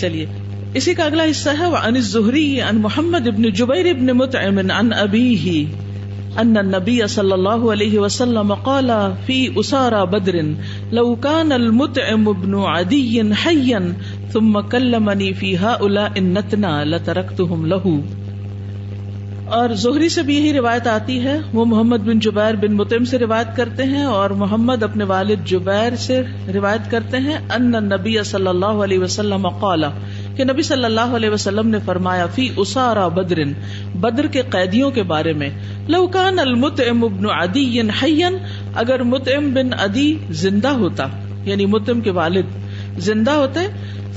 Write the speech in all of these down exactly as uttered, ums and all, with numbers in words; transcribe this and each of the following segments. چلیے اسی کا اگلا حصہ ہے وعن الزہری عن محمد بن جبیر بن متعم عن ابیہ ان النبی صلی اللہ علیہ وسلم قال فی اسارا بدر لو کان المطعم بن عدی حیا ثم کلمنی فی ہؤلاء النتنا لترکتہم لہ. اور زہری سے بھی یہی روایت آتی ہے, وہ محمد بن جبیر بن متعم سے روایت کرتے ہیں اور محمد اپنے والد جبیر سے روایت کرتے ہیں ان النبی صلی اللہ علیہ وسلم قال, کہ نبی صلی اللہ علیہ وسلم نے فرمایا فی اسارا بدر, بدر کے قیدیوں کے بارے میں, لو کان المطعم بن عدی حیا, اگر مطعم بن عدی زندہ ہوتا, یعنی مطعم کے والد زندہ ہوتے,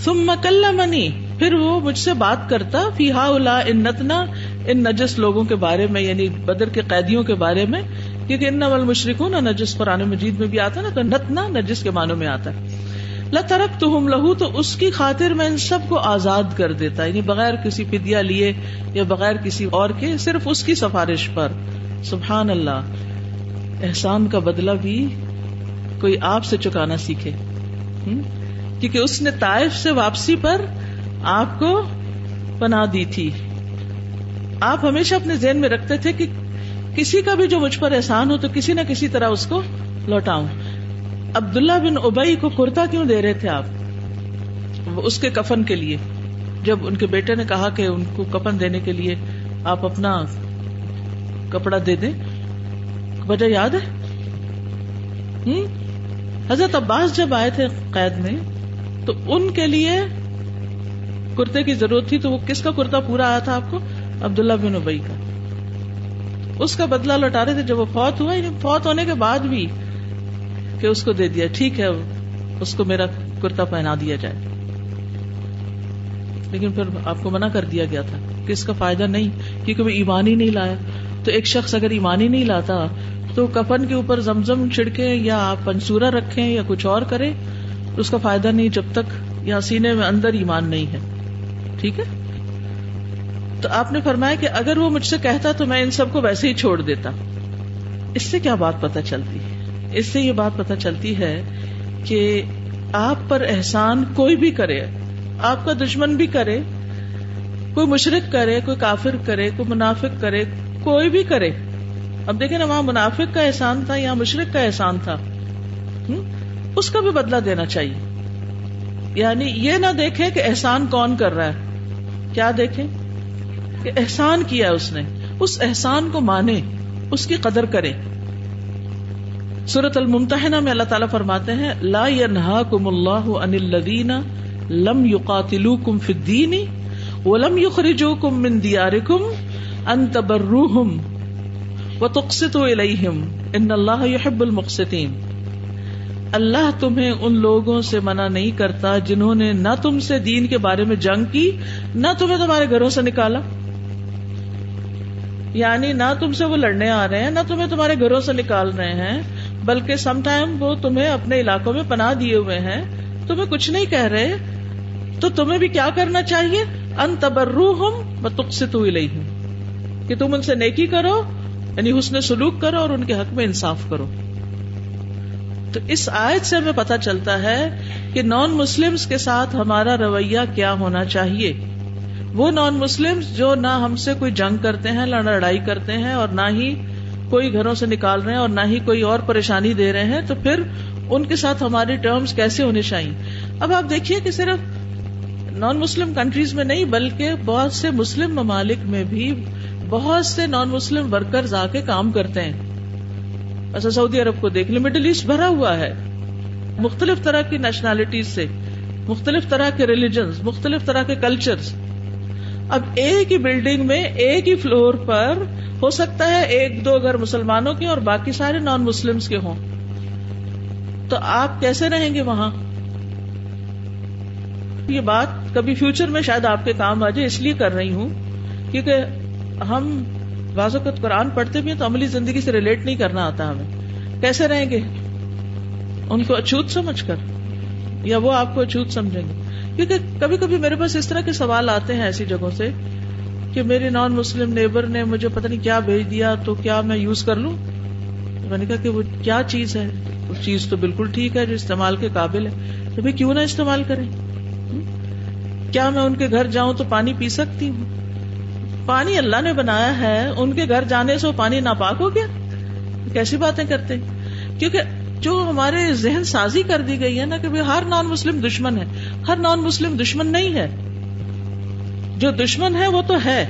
ثم کلمنی, پھر وہ مجھ سے بات کرتا, فی ہؤلاء النتنا, ان نجس لوگوں کے بارے میں, یعنی بدر کے قیدیوں کے بارے میں, کیونکہ انما المشرکون نجس قرآن مجید میں بھی آتا نا, تو نتنا نجس کے معنوں میں آتا ہے, لَتَرَكْتُهُمْ لَهُ, تو اس کی خاطر میں ان سب کو آزاد کر دیتا, یعنی بغیر کسی فدیہ لیے یا بغیر کسی اور کے, صرف اس کی سفارش پر. سبحان اللہ, احسان کا بدلہ بھی کوئی آپ سے چکانا سیکھے, کیونکہ اس نے طائف سے واپسی پر آپ کو پناہ دی تھی. آپ ہمیشہ اپنے ذہن میں رکھتے تھے کہ کسی کا بھی جو مجھ پر احسان ہو تو کسی نہ کسی طرح اس کو لوٹاؤں. عبداللہ بن اوبئی کو کرتا کیوں دے رہے تھے آپ؟ اس کے کفن کے لیے. جب ان کے بیٹے نے کہا کہ ان کو کفن دینے کے لیے آپ اپنا کپڑا دے دیں, وجہ یاد ہے؟ ہم حضرت عباس جب آئے تھے قید میں تو ان کے لیے کرتے کی ضرورت تھی, تو وہ کس کا کرتا پورا آیا تھا آپ کو؟ عبداللہ بن اوبئی کا. اس کا بدلہ لوٹا رہے تھے جب وہ فوت ہوا, فوت ہونے کے بعد بھی, کہ اس کو دے دیا, ٹھیک ہے اس کو میرا کرتا پہنا دیا جائے. لیکن پھر آپ کو منع کر دیا گیا تھا کہ اس کا فائدہ نہیں, کیونکہ وہ ایمان ہی نہیں لایا. تو ایک شخص اگر ایمان ہی نہیں لاتا تو کفن کے اوپر زمزم چھڑکیں یا آپ پنسورا رکھیں یا کچھ اور کریں, اس کا فائدہ نہیں جب تک یہاں سینے میں اندر ایمان نہیں ہے. ٹھیک ہے, تو آپ نے فرمایا کہ اگر وہ مجھ سے کہتا تو میں ان سب کو ویسے ہی چھوڑ دیتا. اس سے کیا بات پتہ چلتی ہے؟ اس سے یہ بات پتہ چلتی ہے کہ آپ پر احسان کوئی بھی کرے, آپ کا دشمن بھی کرے, کوئی مشرک کرے, کوئی کافر کرے, کوئی منافق کرے, کوئی بھی کرے. اب دیکھیں نا, وہاں منافق کا احسان تھا, یہاں مشرک کا احسان تھا, اس کا بھی بدلہ دینا چاہیے. یعنی یہ نہ دیکھیں کہ احسان کون کر رہا ہے, کیا دیکھیں کہ احسان کیا ہے اس نے, اس احسان کو مانے, اس کی قدر کرے. سورة الممتحنة میں اللہ تعالیٰ فرماتے ہیں لا ينهاكم الله عن الذين لم يقاتلوكم في الدين ولم يخرجوكم من دياركم ان تبروهم وتقسطوا اليهم ان الله يحب المقسطين. اللہ تمہیں ان لوگوں سے منع نہیں کرتا جنہوں نے نہ تم سے دین کے بارے میں جنگ کی, نہ تمہیں تمہارے گھروں سے نکالا. یعنی نہ تم سے وہ لڑنے آ رہے ہیں, نہ تمہیں تمہارے گھروں سے نکال رہے ہیں, بلکہ سم ٹائم وہ تمہیں اپنے علاقوں میں پناہ دیے ہوئے ہیں, تمہیں کچھ نہیں کہہ رہے, تو تمہیں بھی کیا کرنا چاہیے؟ ان تبروہم وتقسطوا الیہم, کہ تم ان سے نیکی کرو, یعنی حسن سلوک کرو اور ان کے حق میں انصاف کرو. تو اس آیت سے ہمیں پتہ چلتا ہے کہ نان مسلمز کے ساتھ ہمارا رویہ کیا ہونا چاہیے. وہ نان مسلمز جو نہ ہم سے کوئی جنگ کرتے ہیں, نہ لڑائی کرتے ہیں, اور نہ ہی کوئی گھروں سے نکال رہے ہیں, اور نہ ہی کوئی اور پریشانی دے رہے ہیں, تو پھر ان کے ساتھ ہمارے ٹرمز کیسے ہونے چاہیے؟ اب آپ دیکھیے کہ صرف نان مسلم کنٹریز میں نہیں, بلکہ بہت سے مسلم ممالک میں بھی بہت سے نان مسلم ورکرز آ کے کام کرتے ہیں. ایسا سعودی عرب کو دیکھ لیں, مڈل ایسٹ بھرا ہوا ہے مختلف طرح کی نیشنلٹیز سے, مختلف طرح کے ریلیجنز, مختلف طرح کے کلچرز. اب ایک ہی بلڈنگ میں, ایک ہی فلور پر ہو سکتا ہے ایک دو گھر مسلمانوں کے اور باقی سارے نان مسلمز کے ہوں, تو آپ کیسے رہیں گے وہاں؟ یہ بات کبھی فیوچر میں شاید آپ کے کام آ جائے, اس لیے کر رہی ہوں کیونکہ ہم بعض وقت قرآن پڑھتے بھی ہیں تو عملی زندگی سے ریلیٹ نہیں کرنا آتا ہمیں. کیسے رہیں گے؟ ان کو اچھوت سمجھ کر, یا وہ آپ کو اچھوت سمجھیں گے؟ کیونکہ کبھی کبھی میرے پاس اس طرح کے سوال آتے ہیں ایسی جگہوں سے کہ میرے نان مسلم نیبر نے مجھے پتہ نہیں کیا بھیج دیا, تو کیا میں یوز کر لوں؟ میں نے کہا کہ وہ کیا چیز ہے؟ وہ چیز تو بالکل ٹھیک ہے جو استعمال کے قابل ہے, تو بھی کیوں نہ استعمال کریں. کیا میں ان کے گھر جاؤں تو پانی پی سکتی ہوں؟ پانی اللہ نے بنایا ہے، ان کے گھر جانے سے وہ پانی ناپاک ہو گیا؟ کیسی باتیں کرتے ہیں؟ کیونکہ جو ہمارے ذہن سازی کر دی گئی ہے نا کہ ہر نان مسلم دشمن ہے، ہر نان مسلم دشمن نہیں ہے، جو دشمن ہے وہ تو ہے،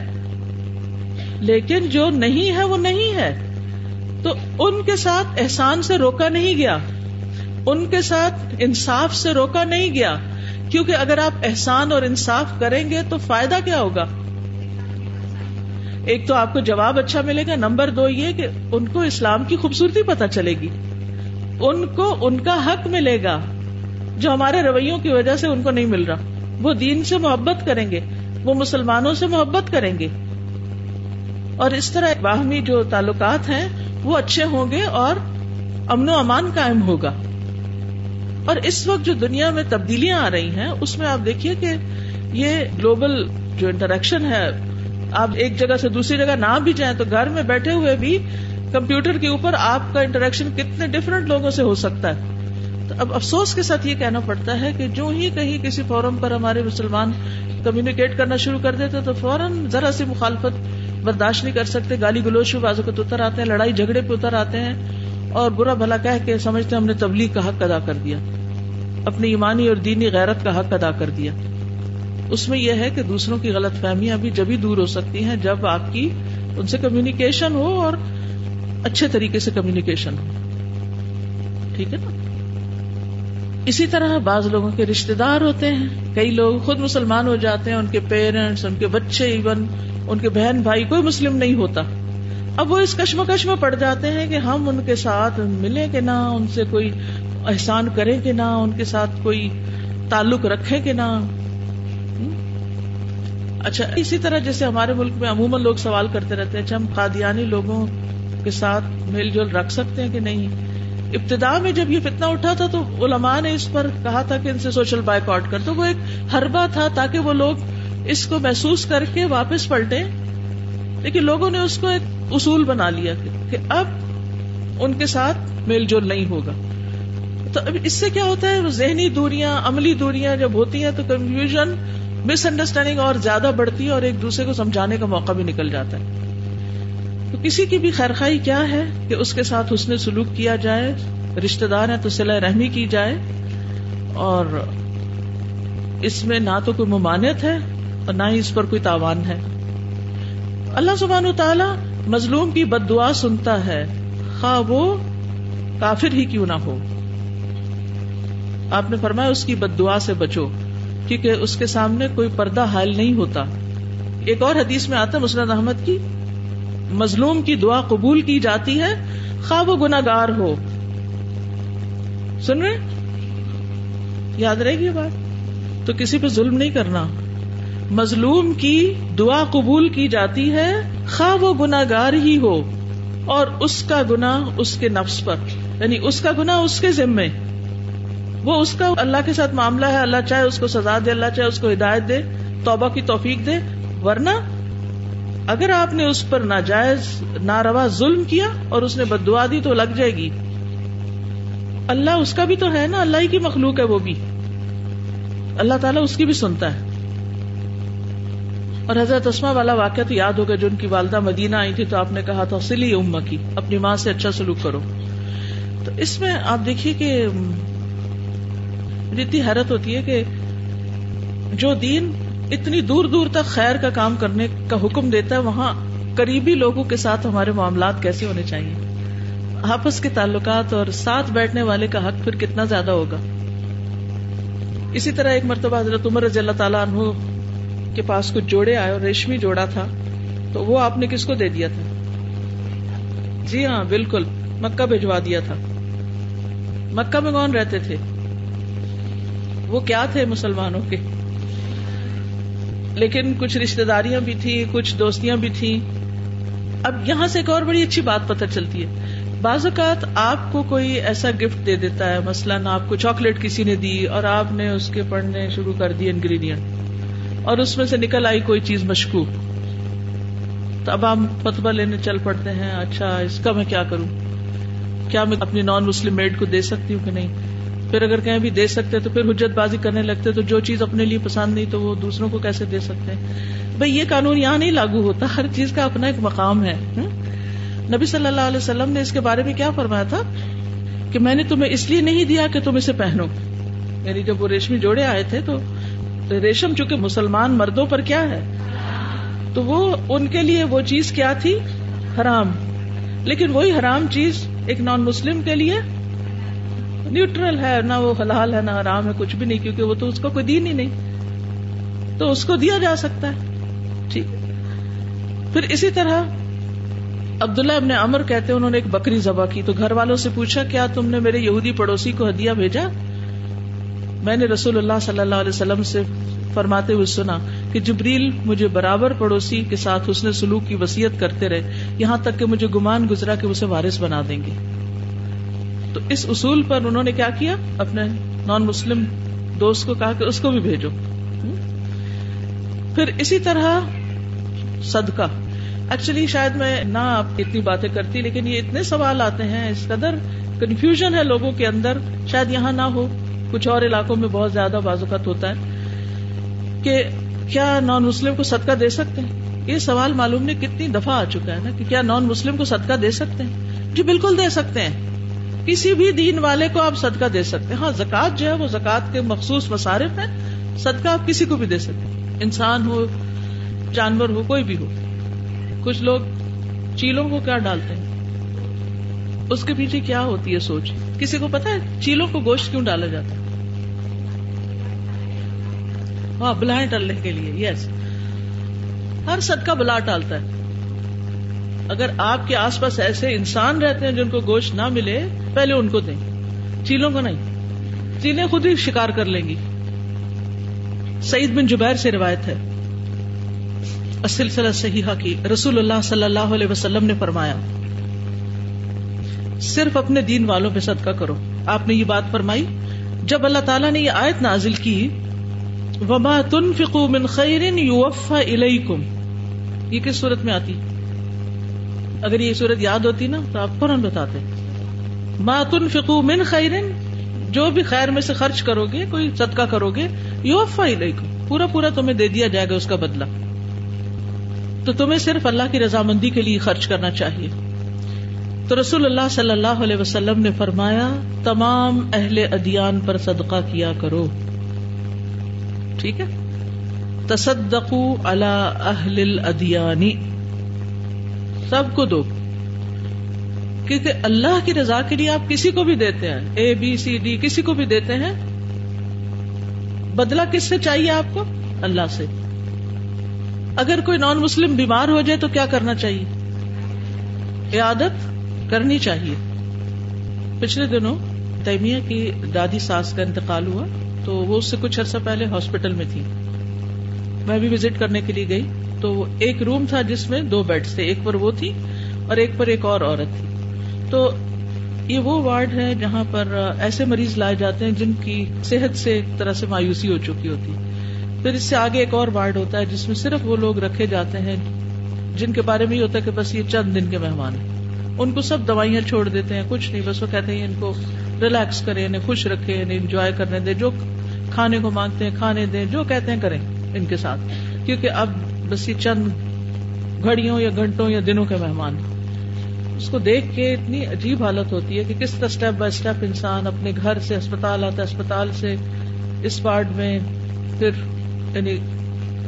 لیکن جو نہیں ہے وہ نہیں ہے. تو ان کے ساتھ احسان سے روکا نہیں گیا، ان کے ساتھ انصاف سے روکا نہیں گیا، کیونکہ اگر آپ احسان اور انصاف کریں گے تو فائدہ کیا ہوگا؟ ایک تو آپ کو جواب اچھا ملے گا، نمبر دو یہ کہ ان کو اسلام کی خوبصورتی پتہ چلے گی، ان کو ان کا حق ملے گا جو ہمارے رویوں کی وجہ سے ان کو نہیں مل رہا. وہ دین سے محبت کریں گے، وہ مسلمانوں سے محبت کریں گے، اور اس طرح باہمی جو تعلقات ہیں وہ اچھے ہوں گے اور امن و امان قائم ہوگا. اور اس وقت جو دنیا میں تبدیلیاں آ رہی ہیں اس میں آپ دیکھیے کہ یہ گلوبل جو انٹریکشن ہے، آپ ایک جگہ سے دوسری جگہ نہ بھی جائیں تو گھر میں بیٹھے ہوئے بھی کمپیوٹر کے اوپر آپ کا انٹریکشن کتنے ڈفرینٹ لوگوں سے ہو سکتا ہے. تو اب افسوس کے ساتھ یہ کہنا پڑتا ہے کہ جو ہی کہیں کسی فورم پر ہمارے مسلمان کمیونیکیٹ کرنا شروع کر دیتے تو فوراً ذرا سی مخالفت برداشت نہیں کر سکتے، گالی گلوچ میں بازو کو تو اتر آتے ہیں، لڑائی جھگڑے پہ اتر آتے ہیں، اور برا بھلا کہہ کے سمجھتے ہم نے تبلیغ کا حق ادا کر دیا، اپنی ایمانی اور دینی غیرت کا حق ادا کر دیا. اس میں یہ ہے کہ دوسروں کی غلط فہمیاں بھی جب ہی دور ہو سکتی ہیں جب آپ کی ان سے کمیونیکیشن ہو، اور اچھے طریقے سے کمیونیکیشن ہو. ٹھیک ہے نا؟ اسی طرح بعض لوگوں کے رشتے دار ہوتے ہیں، کئی لوگ خود مسلمان ہو جاتے ہیں، ان کے پیرنٹس، ان کے بچے، ایون ان کے بہن بھائی، کوئی مسلم نہیں ہوتا. اب وہ اس کشمکش میں پڑ جاتے ہیں کہ ہم ان کے ساتھ ملیں کہ نہ، ان سے کوئی احسان کریں کہ نہ، ان کے ساتھ کوئی تعلق رکھیں کہ نہ. اچھا، اسی طرح جیسے ہمارے ملک میں عموماً لوگ سوال کرتے رہتے ہیں، اچھا ہم قادیانی لوگوں کے ساتھ میل جول رکھ سکتے ہیں کہ نہیں. ابتدا میں جب یہ فتنہ اٹھا تھا تو علماء نے اس پر کہا تھا کہ ان سے سوشل بائیک آؤٹ کر دو. وہ ایک حربہ تھا تاکہ وہ لوگ اس کو محسوس کر کے واپس پلٹیں، لیکن لوگوں نے اس کو ایک اصول بنا لیا کہ اب ان کے ساتھ میل جول نہیں ہوگا. تو اب اس سے کیا ہوتا ہے، ذہنی دوریاں، عملی دوریاں جب ہوتی ہیں تو کنفیوژن، مس انڈرسٹینڈنگ اور زیادہ بڑھتی ہے، اور ایک دوسرے کو سمجھانے کا موقع بھی نکل جاتا ہے. تو کسی کی بھی خیرخواہی کیا ہے کہ اس کے ساتھ حسن سلوک کیا جائے، رشتہ دار ہیں تو صلہ رحمی کی جائے، اور اس میں نہ تو کوئی ممانعت ہے اور نہ ہی اس پر کوئی تاوان ہے. اللہ سبحانہ و تعالی مظلوم کی بد دعا سنتا ہے، خواہ وہ کافر ہی کیوں نہ ہو. آپ نے فرمایا اس کی بد دعا سے بچو کیونکہ اس کے سامنے کوئی پردہ حائل نہیں ہوتا. ایک اور حدیث میں آتا ہے مسند احمد کی، مظلوم کی دعا قبول کی جاتی ہے خواہ وہ گناہگار ہو. سن رہے ہیں؟ یاد رہے گی یہ بات. تو کسی پہ ظلم نہیں کرنا. مظلوم کی دعا قبول کی جاتی ہے خواہ وہ گناہگار ہی ہو، اور اس کا گناہ اس کے نفس پر، یعنی اس کا گناہ اس کے ذمے، وہ اس کا اللہ کے ساتھ معاملہ ہے، اللہ چاہے اس کو سزا دے، اللہ چاہے اس کو ہدایت دے، توبہ کی توفیق دے. ورنہ اگر آپ نے اس پر ناجائز ناروا ظلم کیا اور اس نے بد دعا دی تو لگ جائے گی. اللہ اس کا بھی تو ہے نا، اللہ ہی کی مخلوق ہے، وہ بھی اللہ تعالیٰ اس کی بھی سنتا ہے. اور حضرت اسما والا واقعہ تو یاد ہوگا، جو ان کی والدہ مدینہ آئی تھی تو آپ نے کہا تھا صلی امہ کی، اپنی ماں سے اچھا سلوک کرو. تو اس میں آپ دیکھیے کہ اتنی حیرت ہوتی ہے کہ جو دین اتنی دور دور تک خیر کا کام کرنے کا حکم دیتا ہے، وہاں قریبی لوگوں کے ساتھ ہمارے معاملات کیسے ہونے چاہیے، آپس کے تعلقات اور ساتھ بیٹھنے والے کا حق پھر کتنا زیادہ ہوگا. اسی طرح ایک مرتبہ حضرت عمر رضی اللہ تعالیٰ عنہ کے پاس کچھ جوڑے آئے اور ریشمی جوڑا تھا، تو وہ آپ نے کس کو دے دیا تھا؟ جی ہاں بالکل، مکہ بھجوا دیا تھا. مکہ میں کون رہتے تھے؟ وہ کیا تھے مسلمانوں کے، لیکن کچھ رشتہ داریاں بھی تھیں، کچھ دوستیاں بھی تھیں. اب یہاں سے ایک اور بڑی اچھی بات پتہ چلتی ہے. بعض اوقات آپ کو کوئی ایسا گفٹ دے دیتا ہے، مثلاً آپ کو چاکلیٹ کسی نے دی اور آپ نے اس کے پڑھنے شروع کر دی انگریڈینٹ، اور اس میں سے نکل آئی کوئی چیز مشکوک. تو اب آپ فتویٰ لینے چل پڑتے ہیں، اچھا اس کا میں کیا کروں، کیا میں اپنی نان مسلم میڈ کو دے سکتی ہوں کہ نہیں، پھر اگر کہیں بھی دے سکتے تو پھر حجت بازی کرنے لگتے, تو جو چیز اپنے لیے پسند نہیں تو وہ دوسروں کو کیسے دے سکتے ہیں. بھئی یہ قانون یہاں نہیں لاگو ہوتا, ہر چیز کا اپنا ایک مقام ہے. نبی صلی اللہ علیہ وسلم نے اس کے بارے میں کیا فرمایا تھا کہ میں نے تمہیں اس لیے نہیں دیا کہ تم اسے پہنو, یعنی جب وہ ریشمی جوڑے آئے تھے تو ریشم چونکہ مسلمان مردوں پر کیا ہے تو وہ ان کے لیے وہ چیز کیا تھی, حرام. لیکن وہی حرام چیز ایک نان مسلم کے لیے نیوٹرل ہے, نہ وہ حلال ہے نہ حرام ہے, کچھ بھی نہیں, کیونکہ وہ تو اس کو کوئی دین ہی نہیں, تو اس کو دیا جا سکتا ہے. ٹھیک. پھر اسی طرح عبداللہ ابن عمر کہتے ہیں انہوں نے ایک بکری ذبح کی تو گھر والوں سے پوچھا کیا تم نے میرے یہودی پڑوسی کو ہدیہ بھیجا؟ میں نے رسول اللہ صلی اللہ علیہ وسلم سے فرماتے ہوئے سنا کہ جبریل مجھے برابر پڑوسی کے ساتھ حسن سلوک کی وصیت کرتے رہے, یہاں تک کہ مجھے گمان گزرا کہ اسے وارث بنا دیں گے. تو اس اصول پر انہوں نے کیا کیا, اپنے نان مسلم دوست کو کہا کہ اس کو بھی بھیجو. پھر اسی طرح صدقہ, ایکچولی شاید میں نہ اتنی باتیں کرتی لیکن یہ اتنے سوال آتے ہیں, اس قدر کنفیوژن ہے لوگوں کے اندر, شاید یہاں نہ ہو, کچھ اور علاقوں میں بہت زیادہ بعض وقت ہوتا ہے کہ کیا نان مسلم کو صدقہ دے سکتے ہیں. یہ سوال معلوم نہیں کتنی دفعہ آ چکا ہے نا کہ کیا نان مسلم کو صدقہ دے سکتے ہیں. جی بالکل دے سکتے ہیں, کسی بھی دین والے کو آپ صدقہ دے سکتے ہیں. ہاں زکوٰۃ جو ہے وہ زکوٰۃ کے مخصوص مصارف ہیں, صدقہ آپ کسی کو بھی دے سکتے ہیں, انسان ہو جانور ہو کوئی بھی ہو. کچھ لوگ چیلوں کو کیا ڈالتے ہیں, اس کے پیچھے کیا ہوتی ہے سوچ, کسی کو پتا ہے چیلوں کو گوشت کیوں ڈالا جاتا ہے؟ ہاں بلائیں ڈالنے کے لیے. یس yes. ہر صدقہ بلا ڈالتا ہے. اگر آپ کے آس پاس ایسے انسان رہتے ہیں جن کو گوشت نہ ملے پہلے ان کو دیں, چیلوں کو نہیں. چیلیں خود ہی شکار کر لیں گی. سعید بن جبیر سے روایت ہے سلسلہ صحیحہ کی, رسول اللہ صلی اللہ علیہ وسلم نے فرمایا صرف اپنے دین والوں پہ صدقہ کرو. آپ نے یہ بات فرمائی جب اللہ تعالیٰ نے یہ آیت نازل کی, وما تنفقوا من خیر یوفى الیکم. یہ کس صورت میں آتی؟ اگر یہ صورت یاد ہوتی نا تو آپ فوراً بتاتے ما تنفقوا من خیر, جو بھی خیر میں سے خرچ کرو گے, کوئی صدقہ کرو گے, یوفى الیکم, پورا پورا تمہیں دے دیا جائے گا اس کا بدلہ. تو تمہیں صرف اللہ کی رضامندی کے لیے خرچ کرنا چاہیے. تو رسول اللہ صلی اللہ علیہ وسلم نے فرمایا تمام اہل ادیان پر صدقہ کیا کرو. ٹھیک ہے, تصدقوا علی اہل الادیان, سب کو دو, کیونکہ اللہ کی رضا کے لیے آپ کسی کو بھی دیتے ہیں, اے بی سی ڈی کسی کو بھی دیتے ہیں, بدلہ کس سے چاہیے آپ کو؟ اللہ سے. اگر کوئی نان مسلم بیمار ہو جائے تو کیا کرنا چاہیے؟ عیادت کرنی چاہیے. پچھلے دنوں تیمیہ کی دادی ساس کا انتقال ہوا تو وہ اس سے کچھ عرصہ پہلے ہاسپٹل میں تھی, میں بھی وزٹ کرنے کے لیے گئی. تو ایک روم تھا جس میں دو بیڈس تھے, ایک پر وہ تھی اور ایک پر ایک اور عورت تھی. تو یہ وہ وارڈ ہے جہاں پر ایسے مریض لائے جاتے ہیں جن کی صحت سے ایک طرح سے مایوسی ہو چکی ہوتی. پھر اس سے آگے ایک اور وارڈ ہوتا ہے جس میں صرف وہ لوگ رکھے جاتے ہیں جن کے بارے میں یہ ہوتا ہے کہ بس یہ چند دن کے مہمان ہیں, ان کو سب دوائیاں چھوڑ دیتے ہیں, کچھ نہیں, بس وہ کہتے ہیں ان کو ریلیکس کریں, انہیں خوش رکھیں, انہیں انجوائے کرنے دیں, جو کھانے کو مانگتے ہیں کھانے دیں, جو کہتے ہیں کریں ان کے ساتھ, کیونکہ اب بس یہ چند گھڑیوں یا گھنٹوں یا دنوں کے مہمان. اس کو دیکھ کے اتنی عجیب حالت ہوتی ہے کہ کس طرح اسٹیپ بائی اسٹیپ انسان اپنے گھر سے اسپتال آتا ہے, اسپتال سے اس وارڈ میں, پھر یعنی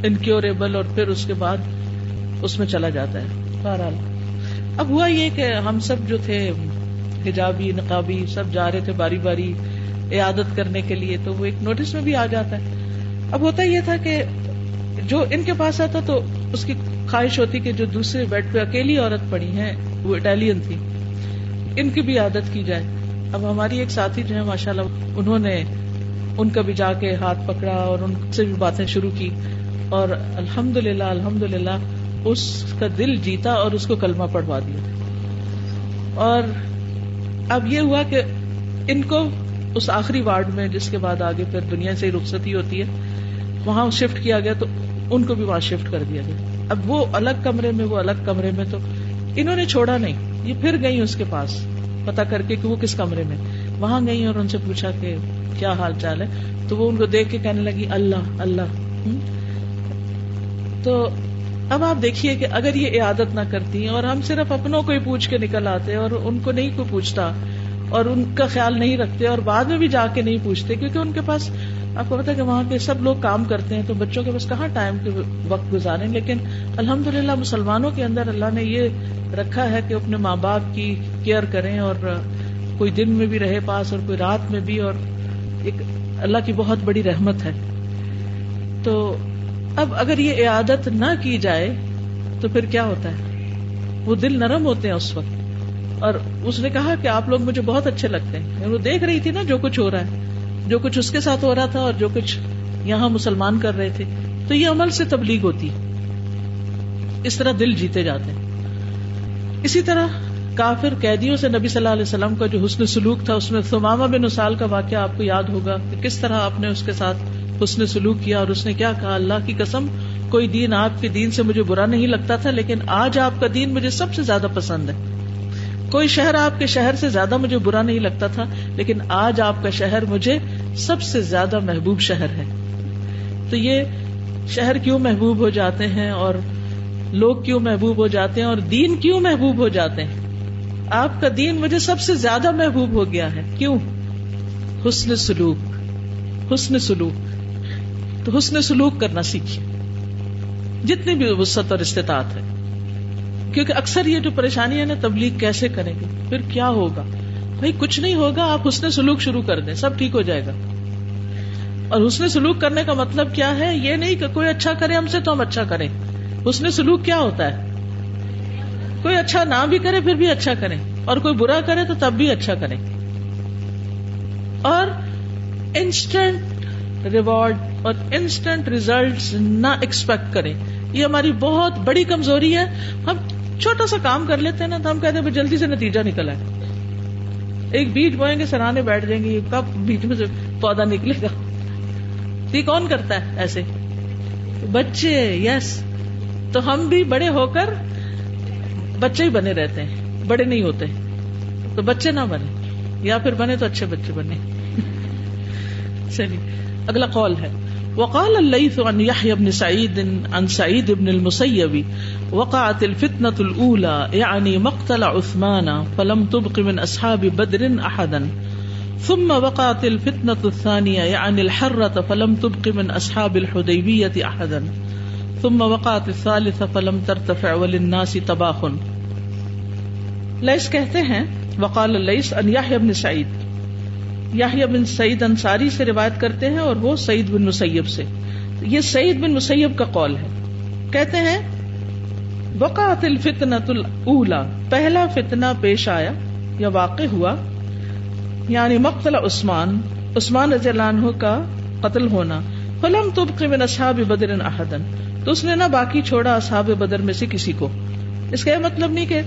انکیوریبل, اور پھر اس کے بعد اس میں چلا جاتا ہے. بہرحال اب ہوا یہ کہ ہم سب جو تھے حجابی نقابی سب جا رہے تھے باری باری عیادت کرنے کے لیے, تو وہ ایک نوٹس میں بھی آ جاتا ہے. اب ہوتا یہ تھا کہ جو ان کے پاس آتا تو اس کی خواہش ہوتی کہ جو دوسرے بیڈ پہ اکیلی عورت پڑی ہیں, وہ اٹالین تھی, ان کی بھی عیادت کی جائے. اب ہماری ایک ساتھی جو ہے ماشاءاللہ انہوں نے ان کا بھی جا کے ہاتھ پکڑا اور ان سے بھی باتیں شروع کی, اور الحمدللہ الحمدللہ اس کا دل جیتا اور اس کو کلمہ پڑھوا دیا. اور اب یہ ہوا کہ ان کو اس آخری وارڈ میں, جس کے بعد آگے پھر دنیا سے رخصتی ہوتی ہے, وہاں شفٹ کیا گیا, تو ان کو بھی وہاں شفٹ کر دیا گیا. اب وہ الگ کمرے میں وہ الگ کمرے میں, تو انہوں نے چھوڑا نہیں, یہ پھر گئی اس کے پاس پتہ کر کے کہ وہ کس کمرے میں. وہاں گئی اور ان سے پوچھا کہ کیا حال چال ہے, تو وہ ان کو دیکھ کے کہنے لگی اللہ اللہ. تو اب آپ دیکھیے کہ اگر یہ عیادت نہ کرتی اور ہم صرف اپنوں کو ہی پوچھ کے نکل آتے اور ان کو نہیں کوئی پوچھتا اور ان کا خیال نہیں رکھتے اور بعد میں بھی جا کے نہیں پوچھتے, کیونکہ ان کے پاس آپ کو پتا ہے کہ وہاں کے سب لوگ کام کرتے ہیں تو بچوں کے پاس کہاں ٹائم کے وقت گزاریں. لیکن الحمدللہ مسلمانوں کے اندر اللہ نے یہ رکھا ہے کہ اپنے ماں باپ کی کیئر کریں اور کوئی دن میں بھی رہے پاس اور کوئی رات میں بھی, اور ایک اللہ کی بہت بڑی رحمت ہے. تو اب اگر یہ عیادت نہ کی جائے تو پھر کیا ہوتا ہے, وہ دل نرم ہوتے ہیں اس وقت. اور اس نے کہا کہ آپ لوگ مجھے بہت اچھے لگتے ہیں, وہ دیکھ رہی تھی نا جو کچھ ہو رہا ہے, جو کچھ اس کے ساتھ ہو رہا تھا اور جو کچھ یہاں مسلمان کر رہے تھے. تو یہ عمل سے تبلیغ ہوتی, اس طرح دل جیتے جاتے ہیں. اسی طرح کافر قیدیوں سے نبی صلی اللہ علیہ وسلم کا جو حسن سلوک تھا, اس میں ثمامہ بن اسال کا واقعہ آپ کو یاد ہوگا کہ کس طرح آپ نے اس کے ساتھ حسن سلوک کیا, اور اس نے کیا کہا, اللہ کی قسم کوئی دین آپ کے دین سے مجھے برا نہیں لگتا تھا لیکن آج آپ کا دین مجھے سب سے زیادہ پسند ہے. کوئی شہر آپ کے شہر سے زیادہ مجھے برا نہیں لگتا تھا لیکن آج آپ کا شہر مجھے سب سے زیادہ محبوب شہر ہے. تو یہ شہر کیوں محبوب ہو جاتے ہیں اور لوگ کیوں محبوب ہو جاتے ہیں اور دین کیوں محبوب ہو جاتے ہیں. آپ کا دین مجھے سب سے زیادہ محبوب ہو گیا ہے, کیوں؟ حسن سلوک. حسن سلوک تو حسن سلوک کرنا سیکھیے جتنی بھی وسعت اور استطاعت ہے, کیونکہ اکثر یہ جو پریشانی ہے نا, تبلیغ کیسے کریں گے, پھر کیا ہوگا, بھائی کچھ نہیں ہوگا, آپ حسن سلوک شروع کر دیں سب ٹھیک ہو جائے گا. اور حسن سلوک کرنے کا مطلب کیا ہے, یہ نہیں کہ کوئی اچھا کرے ہم سے تو ہم اچھا کریں. حسن سلوک کیا ہوتا ہے, کوئی اچھا نہ بھی کرے پھر بھی اچھا کریں, اور کوئی برا کرے تو تب بھی اچھا کریں, اور انسٹنٹ ریوارڈ اور انسٹنٹ ریزلٹس نہ ایکسپیکٹ کریں. یہ ہماری بہت بڑی کمزوری ہے, ہم چھوٹا سا کام کر لیتے ہیں نا تو ہم کہتے ہیں جلدی سے نتیجہ نکلا ہے, ایک بیج بوئیں گے سرانے بیٹھ جائیں گے, کب بیج میں سے پودا نکلے گا. یہ کون کرتا ہے ایسے, بچے. یس, تو ہم بھی بڑے ہو کر بچے ہی بنے رہتے ہیں, بڑے نہیں ہوتے. تو بچے نہ بنے, یا پھر بنے تو اچھے بچے بنے. چلیے اگلا قول ہے, وقال الليث عن يحيى بن سعيد عن سعيد بن المسيب وقعت الفتنة الأولى يعني مقتل عثمان فلم تبق من أصحاب بدر أحدا ثم وقعت الفتنة الثانية يعني الحرة فلم تبق من أصحاب الحديبية أحدا ثم وقعت الثالثة فلم ترتفع وللناس تباخ. لیث کہتے ہیں وقال الليث عن يحيى بن سعيد, یحییٰ بن سعید انصاری سے روایت کرتے ہیں اور وہ سعید بن مسیب سے. یہ سعید بن مسیب کا قول ہے, کہتے ہیں وقعت الفتنۃ الاولی, پہلا فتنہ پیش آیا یا واقع ہوا, یعنی مقتل عثمان, عثمان رضی اللہ عنہ کا قتل ہونا, فلم تبق من اصحاب بدر احدا, تو اس نے نہ باقی چھوڑا اصحاب بدر میں سے کسی کو. اس کا یہ مطلب نہیں کہ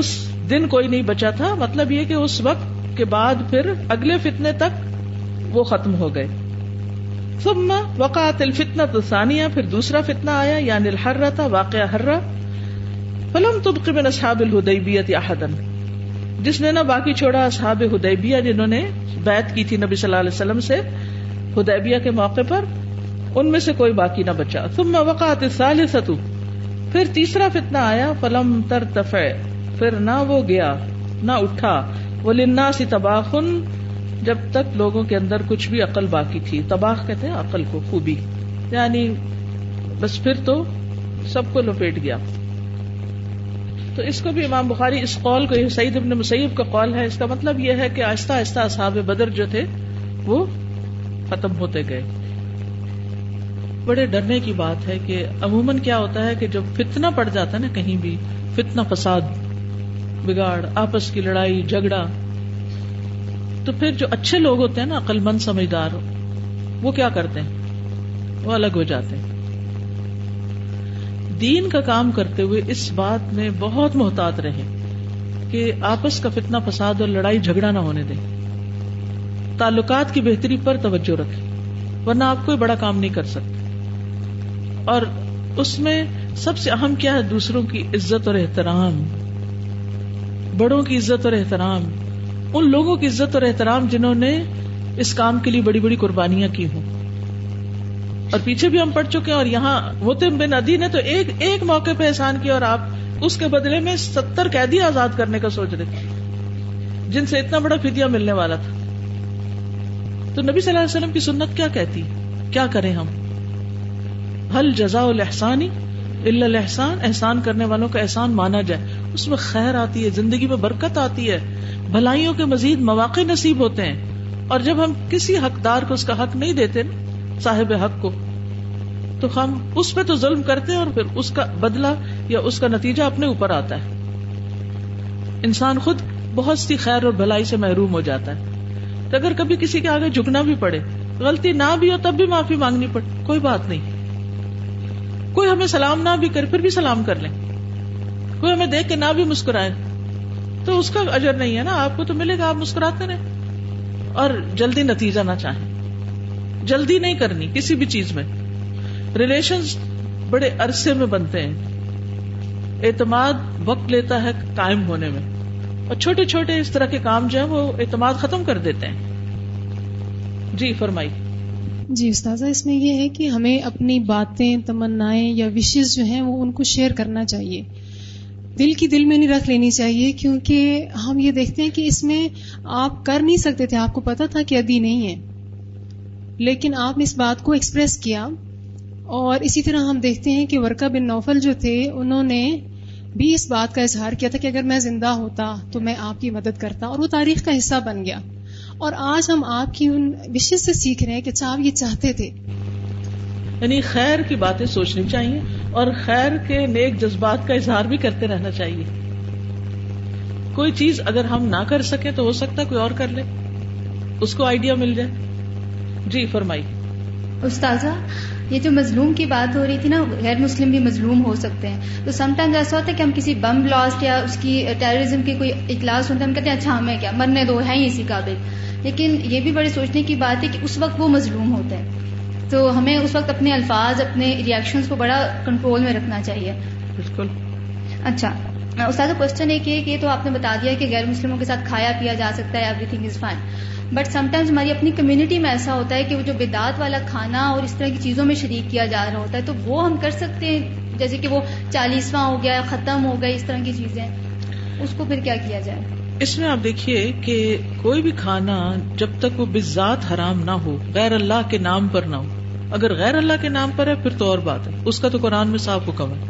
اس دن کوئی نہیں بچا تھا, مطلب یہ کہ اس وقت کے بعد پھر اگلے فتنے تک وہ ختم ہو گئے. ثم وقعت الفتنة الثانية, پھر دوسرا فتنہ آیا, یعنی الحرۃ, واقعہ حرہ, فلم تبق من اصحاب الحدیبیہ احدا, جس نے نہ باقی چھوڑا اصحاب حدیبیہ جنہوں نے بیعت کی تھی نبی صلی اللہ علیہ وسلم سے حدیبیہ کے موقع پر, ان میں سے کوئی باقی نہ بچا. ثم وقعت الثالثة, پھر تیسرا فتنہ آیا, فلم ترتفع, پھر نہ وہ گیا نہ اٹھا, وَلِلنَّاسِ تَبَاخٌ, جب تک لوگوں کے اندر کچھ بھی عقل باقی تھی. تباخ کہتے ہیں عقل کو, خوبی, یعنی بس پھر تو سب کو لپیٹ گیا. تو اس کو بھی امام بخاری اس قول کو, یہ سعید ابن مسیب کا قول ہے, اس کا مطلب یہ ہے کہ آہستہ آہستہ اصحاب بدر جو تھے وہ ختم ہوتے گئے. بڑے ڈرنے کی بات ہے کہ عموماً کیا ہوتا ہے کہ جب فتنہ پڑ جاتا ہے نا کہیں بھی, فتنہ فساد, بگاڑ, آپس کی لڑائی جھگڑا, تو پھر جو اچھے لوگ ہوتے ہیں نا, عقل مند سمجھدار, وہ کیا کرتے ہیں, وہ الگ ہو جاتے ہیں. دین کا کام کرتے ہوئے اس بات میں بہت محتاط رہے کہ آپس کا فتنہ فساد اور لڑائی جھگڑا نہ ہونے دیں, تعلقات کی بہتری پر توجہ رکھیں, ورنہ آپ کوئی بڑا کام نہیں کر سکتے. اور اس میں سب سے اہم کیا ہے, دوسروں کی عزت اور احترام, بڑوں کی عزت اور احترام. ان لوگوں کی عزت اور احترام جنہوں نے اس کام کے لیے بڑی بڑی قربانیاں کی ہوں. اور پیچھے بھی ہم پڑھ چکے ہیں, اور یہاں مطعم بن عدی نے تو ایک ایک موقع پہ احسان کیا, اور آپ اس کے بدلے میں ستر قیدی آزاد کرنے کا سوچ رہے تھے جن سے اتنا بڑا فدیہ ملنے والا تھا. تو نبی صلی اللہ علیہ وسلم کی سنت کیا کہتی, کیا کریں ہم؟ حل جزاء الاحسان الا الاحسان, احسان کرنے والوں کا احسان مانا جائے, اس میں خیر آتی ہے, زندگی میں برکت آتی ہے, بھلائیوں کے مزید مواقع نصیب ہوتے ہیں. اور جب ہم کسی حقدار کو اس کا حق نہیں دیتے, صاحب حق کو, تو ہم اس پہ تو ظلم کرتے ہیں اور پھر اس کا بدلہ یا اس کا نتیجہ اپنے اوپر آتا ہے. انسان خود بہت سی خیر اور بھلائی سے محروم ہو جاتا ہے. تو اگر کبھی کسی کے آگے جھکنا بھی پڑے, غلطی نہ بھی ہو تب بھی معافی مانگنی پڑے, کوئی بات نہیں. کوئی ہمیں سلام نہ بھی کرے پھر بھی سلام کر لیں, کوئی ہمیں دیکھ کے نہ بھی مسکرائے تو اس کا اجر نہیں ہے نا آپ کو, تو ملے گا آپ مسکراتے رہیں. اور جلدی نتیجہ نہ چاہیں, جلدی نہیں کرنی کسی بھی چیز میں. ریلیشنز بڑے عرصے میں بنتے ہیں, اعتماد وقت لیتا ہے قائم ہونے میں, اور چھوٹے چھوٹے اس طرح کے کام جو ہیں وہ اعتماد ختم کر دیتے ہیں. جی فرمائی. جی استاذہ, اس میں یہ ہے کہ ہمیں اپنی باتیں, تمنائیں یا وشز جو ہیں وہ ان کو شیئر کرنا چاہیے, دل کی دل میں نہیں رکھ لینی چاہیے. کیونکہ ہم یہ دیکھتے ہیں کہ اس میں آپ کر نہیں سکتے تھے, آپ کو پتا تھا کہ عدی نہیں ہے, لیکن آپ نے اس بات کو ایکسپریس کیا. اور اسی طرح ہم دیکھتے ہیں کہ ورقہ بن نوفل جو تھے انہوں نے بھی اس بات کا اظہار کیا تھا کہ اگر میں زندہ ہوتا تو میں آپ کی مدد کرتا, اور وہ تاریخ کا حصہ بن گیا. اور آج ہم آپ کی ان وشز سے سیکھ رہے ہیں کہ آپ یہ چاہتے تھے. یعنی خیر کی باتیں سوچنی چاہیے اور خیر کے نیک جذبات کا اظہار بھی کرتے رہنا چاہیے. کوئی چیز اگر ہم نہ کر سکیں تو ہو سکتا ہے کوئی اور کر لے, اس کو آئیڈیا مل جائے. جی فرمائی. استاذہ, یہ جو مظلوم کی بات ہو رہی تھی نا, غیر مسلم بھی مظلوم ہو سکتے ہیں. تو سم ٹائمز ایسا ہوتا ہے کہ ہم کسی بم بلاسٹ یا اس کی ٹیررزم کی کوئی اطلاع سنتے ہیں, ہم کہتے ہیں اچھا ہمیں کیا, مرنے دو, ہیں اسی قابل. لیکن یہ بھی بڑے سوچنے کی بات ہے کہ اس وقت وہ مظلوم ہوتے ہیں, تو ہمیں اس وقت اپنے الفاظ, اپنے ریئیکشنز کو بڑا کنٹرول میں رکھنا چاہیے. بالکل. اچھا استاذہ, کوشچن ایک یہ کہ تو آپ نے بتا دیا کہ غیر مسلموں کے ساتھ کھایا پیا جا سکتا ہے, everything is fine, but sometimes ہماری اپنی کمیونٹی میں ایسا ہوتا ہے کہ وہ جو بدعت والا کھانا اور اس طرح کی چیزوں میں شریک کیا جا رہا ہوتا ہے, تو وہ ہم کر سکتے ہیں, جیسے کہ وہ چالیسواں ہو گیا, ختم ہو گیا, اس طرح کی چیزیں, اس کو پھر کیا کیا جائے؟ اس میں آپ دیکھیے کہ کوئی بھی کھانا جب تک وہ بذات حرام نہ ہو, غیر اللہ کے نام پر نہ ہو. اگر غیر اللہ کے نام پر ہے پھر تو اور بات ہے, اس کا تو قرآن میں صاف حکم ہے.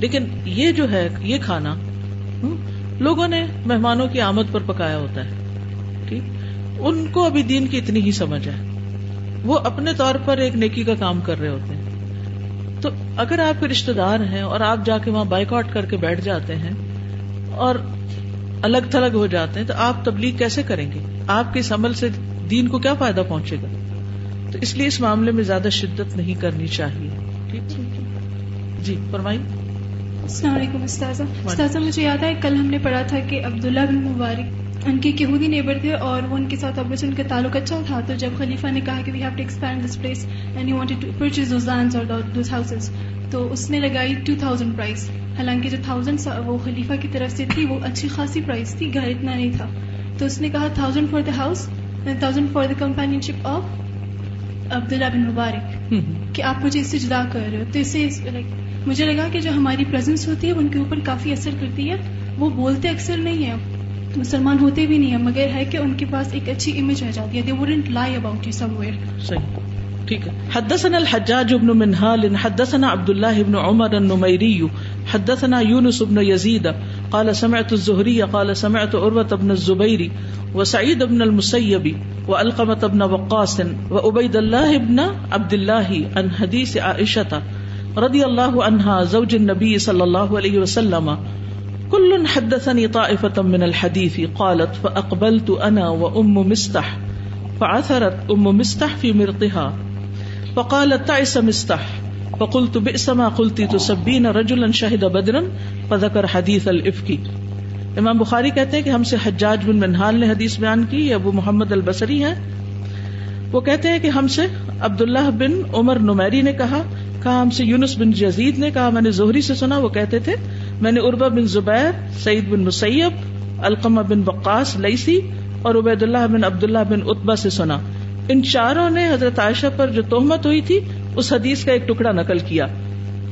لیکن یہ جو ہے یہ کھانا لوگوں نے مہمانوں کی آمد پر پکایا ہوتا ہے, ٹھیک, ان کو ابھی دین کی اتنی ہی سمجھ ہے, وہ اپنے طور پر ایک نیکی کا کام کر رہے ہوتے ہیں. تو اگر آپ کے رشتے دار ہیں اور آپ جا کے وہاں بائیک آؤٹ کر کے بیٹھ جاتے ہیں اور الگ تھلگ ہو جاتے ہیں, تو آپ تبلیغ کیسے کریں گے؟ آپ کے اس عمل سے دین کو کیا فائدہ پہنچے گا؟ تو اس لیے اس معاملے میں زیادہ شدت نہیں کرنی چاہیے. ٹھیک ہے. جی فرمائیں. السلام علیکم استاذہ. استاذہ مجھے یاد ہے کل ہم نے پڑھا تھا کہ عبداللہ بن مبارک ان کے یہودی نیبر تھے اور وہ ان کے ساتھ آپریشن کا تعلق اچھا تھا. تو جب خلیفہ نے کہا کہ we have to expand this place and you wanted to purchase those lands اور دوز ہاؤسز, تو اس نے لگائی ٹو تھاؤزینڈ پرائز, حالانکہ جو تھاؤزینڈ وہ خلیفہ کی طرف سے تھی وہ اچھی خاصی پرائز تھی, گھر اتنا نہیں تھا. تو اس نے کہا thousand for the house and thousand for the companionship of عبداللہ بن مبارک, کہ آپ مجھے اس سے جدا کر رہے ہو. تو اس سے مجھے لگا کہ جو ہماری پریزنس ہوتی ہے ان کے اوپر کافی اثر کرتی ہے. وہ بولتے اکثر نہیں ہیں, مسلمان ہوتے بھی نہیں ہیں, مگر ہے کہ ان کے پاس ایک اچھی امیج رہ جاتی ہے. They wouldn't lie about you somewhere. صحیح. ٹھیک ہے. حدثنا الحجاج بن منهال حدثنا عبد الله بن عمر النميري حدثنا يونس بن يزيد قال سمعت الزهري قال سمعت عروة بن الزبير وسعيد بن المسيب وعلقمة بن وقاص وعبيد الله بن عبد الله عن حديث عائشة رضي الله عنها زوج النبي صلى الله عليه وسلم کل حدثنی طائفة من الحدیث قالت فأقبلت انا وام مستح فعثرت ام مستح في مرطها فقالت تعس مستح فقلت بئس ما قلت تسبين رجلا شهد بدرا فذكر حديث الإفك. امام بخاری کہتے ہیں کہ ہم سے حجاج بن منہال نے حدیث بیان کی, ابو محمد البصری ہیں, وہ کہتے ہیں کہ ہم سے عبداللہ بن عمر نمیری نے کہا کہا ہم سے یونس بن یزید نے کہا میں نے زہری سے سنا, وہ کہتے تھے میں نے عربہ بن زبیر, سعید بن مسیب, علقمہ بن وقاص لیسی اور عبید اللہ بن عبداللہ بن عتبہ سے سنا. ان چاروں نے حضرت عائشہ پر جو تہمت ہوئی تھی اس حدیث کا ایک ٹکڑا نقل کیا.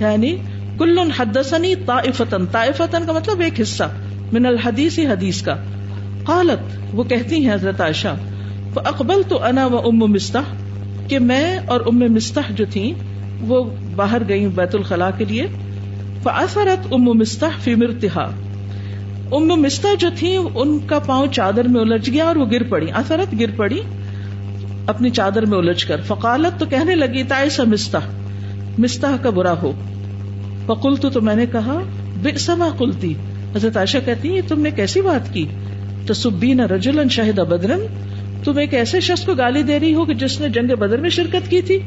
یعنی کل حدثنی طائفتن، طائفتن کا مطلب ایک حصہ، من الحدیث حدیث کا. قالت، وہ کہتی ہیں حضرت عائشہ، فاقبلت انا و ام مستح، کہ میں اور ام مستح جو تھیں وہ باہر گئیں بیت الخلاء کے لیے. فاثرت ام مستح فی مرتها، ام مستح جو تھیں ان کا پاؤں چادر میں الجھ گیا اور وہ گر پڑی. اثرت، گر پڑی اپنی چادر میں الجھ کر. فقالت، تو کہنے لگی، تعیس مستح، مستح کا برا ہو. فقلت، تو میں نے کہا، بئس ما قلتی، حضرت عائشہ کہتی ہیں تم نے کیسی بات کی، تسبین رجلا شہد بدرا، تم ایک ایسے شخص کو گالی دے رہی ہو کہ جس نے جنگ بدر میں شرکت کی تھی.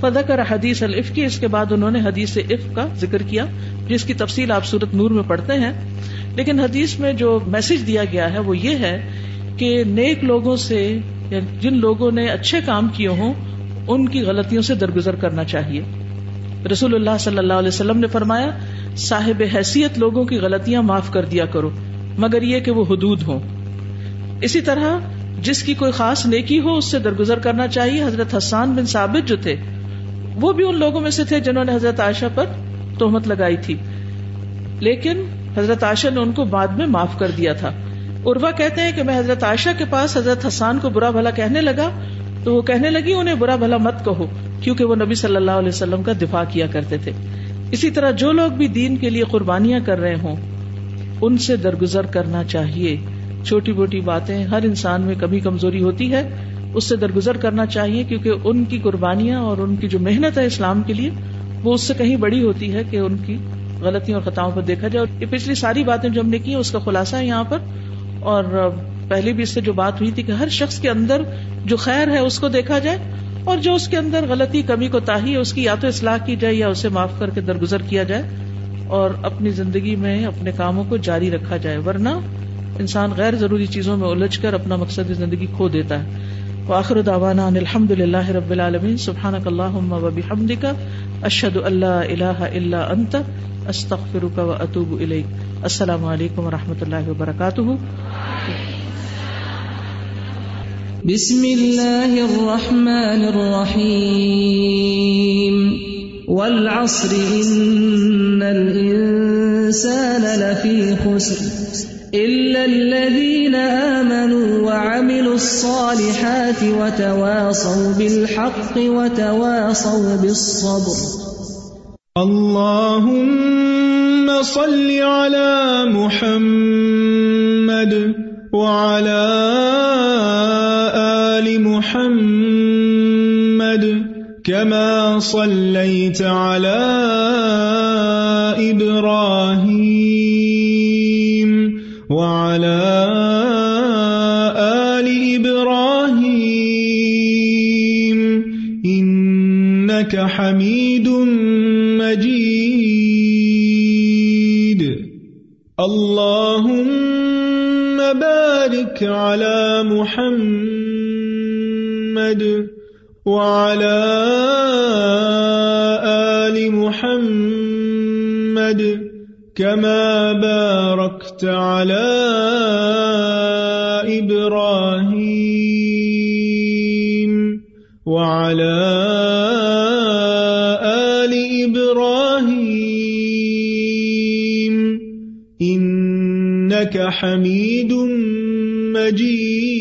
فذکر حدیث الافک، اس کے بعد انہوں نے حدیث افک کا ذکر کیا جس کی تفصیل آپ سورۃ نور میں پڑھتے ہیں. لیکن حدیث میں جو میسج دیا گیا ہے وہ یہ ہے کہ نیک لوگوں سے، یا جن لوگوں نے اچھے کام کیے ہوں، ان کی غلطیوں سے درگزر کرنا چاہیے. رسول اللہ صلی اللہ علیہ وسلم نے فرمایا، صاحب حیثیت لوگوں کی غلطیاں معاف کر دیا کرو مگر یہ کہ وہ حدود ہوں. اسی طرح جس کی کوئی خاص نیکی ہو اس سے درگزر کرنا چاہیے. حضرت حسان بن ثابت جو تھے وہ بھی ان لوگوں میں سے تھے جنہوں نے حضرت عائشہ پر تہمت لگائی تھی، لیکن حضرت عائشہ نے ان کو بعد میں معاف کر دیا تھا. عروہ کہتے ہیں کہ میں حضرت عائشہ کے پاس حضرت حسان کو برا بھلا کہنے لگا تو وہ کہنے لگی انہیں برا بھلا مت کہو، کیونکہ وہ نبی صلی اللہ علیہ وسلم کا دفاع کیا کرتے تھے. اسی طرح جو لوگ بھی دین کے لیے قربانیاں کر رہے ہوں ان سے درگزر کرنا چاہیے. چھوٹی موٹی باتیں، ہر انسان میں کبھی کمزوری ہوتی ہے، اس سے درگزر کرنا چاہیے، کیونکہ ان کی قربانیاں اور ان کی جو محنت ہے اسلام کے لیے وہ اس سے کہیں بڑی ہوتی ہے کہ ان کی غلطیوں اور خطاؤں پر دیکھا جائے. اور یہ پچھلی ساری باتیں جو ہم نے کی ہیں اس کا خلاصہ ہے یہاں پر. اور پہلے بھی اس سے جو بات ہوئی تھی کہ ہر شخص کے اندر جو خیر ہے اس کو دیکھا جائے، اور جو اس کے اندر غلطی، کمی، کوتاہی ہے اس کی یا تو اصلاح کی جائے یا اسے معاف کر کے درگزر کیا جائے، اور اپنی زندگی میں اپنے کاموں کو جاری رکھا جائے. ورنہ انسان غیر ضروری چیزوں میں الجھ کر اپنا مقصد زندگی کھو دیتا ہے. وآخر دعوانا ان الحمد للہ رب العالمین. سبحانک اللہم وبحمدک، اشہد ان لا الہ الا انت، استغفرک واتوب الیک. السلام علیکم ورحمۃ اللہ وبرکاتہ. بسم اللہ الرحمن الرحیم. والعصر ان الانسان لفی خسر الا الذین آمنوا وعملوا الصالحات وتواصوا بالحق وتواصوا بالصبر. اللہم صل علی محمد وعلی آل محمد كما صليت على إبراهيم وعلى آل إبراهيم إنك حميد مجيد. اللهم بارك على محمد وعلى آل محمد كما باركت على إبراهيم وعلى آل إبراهيم إنك حميد مجيد.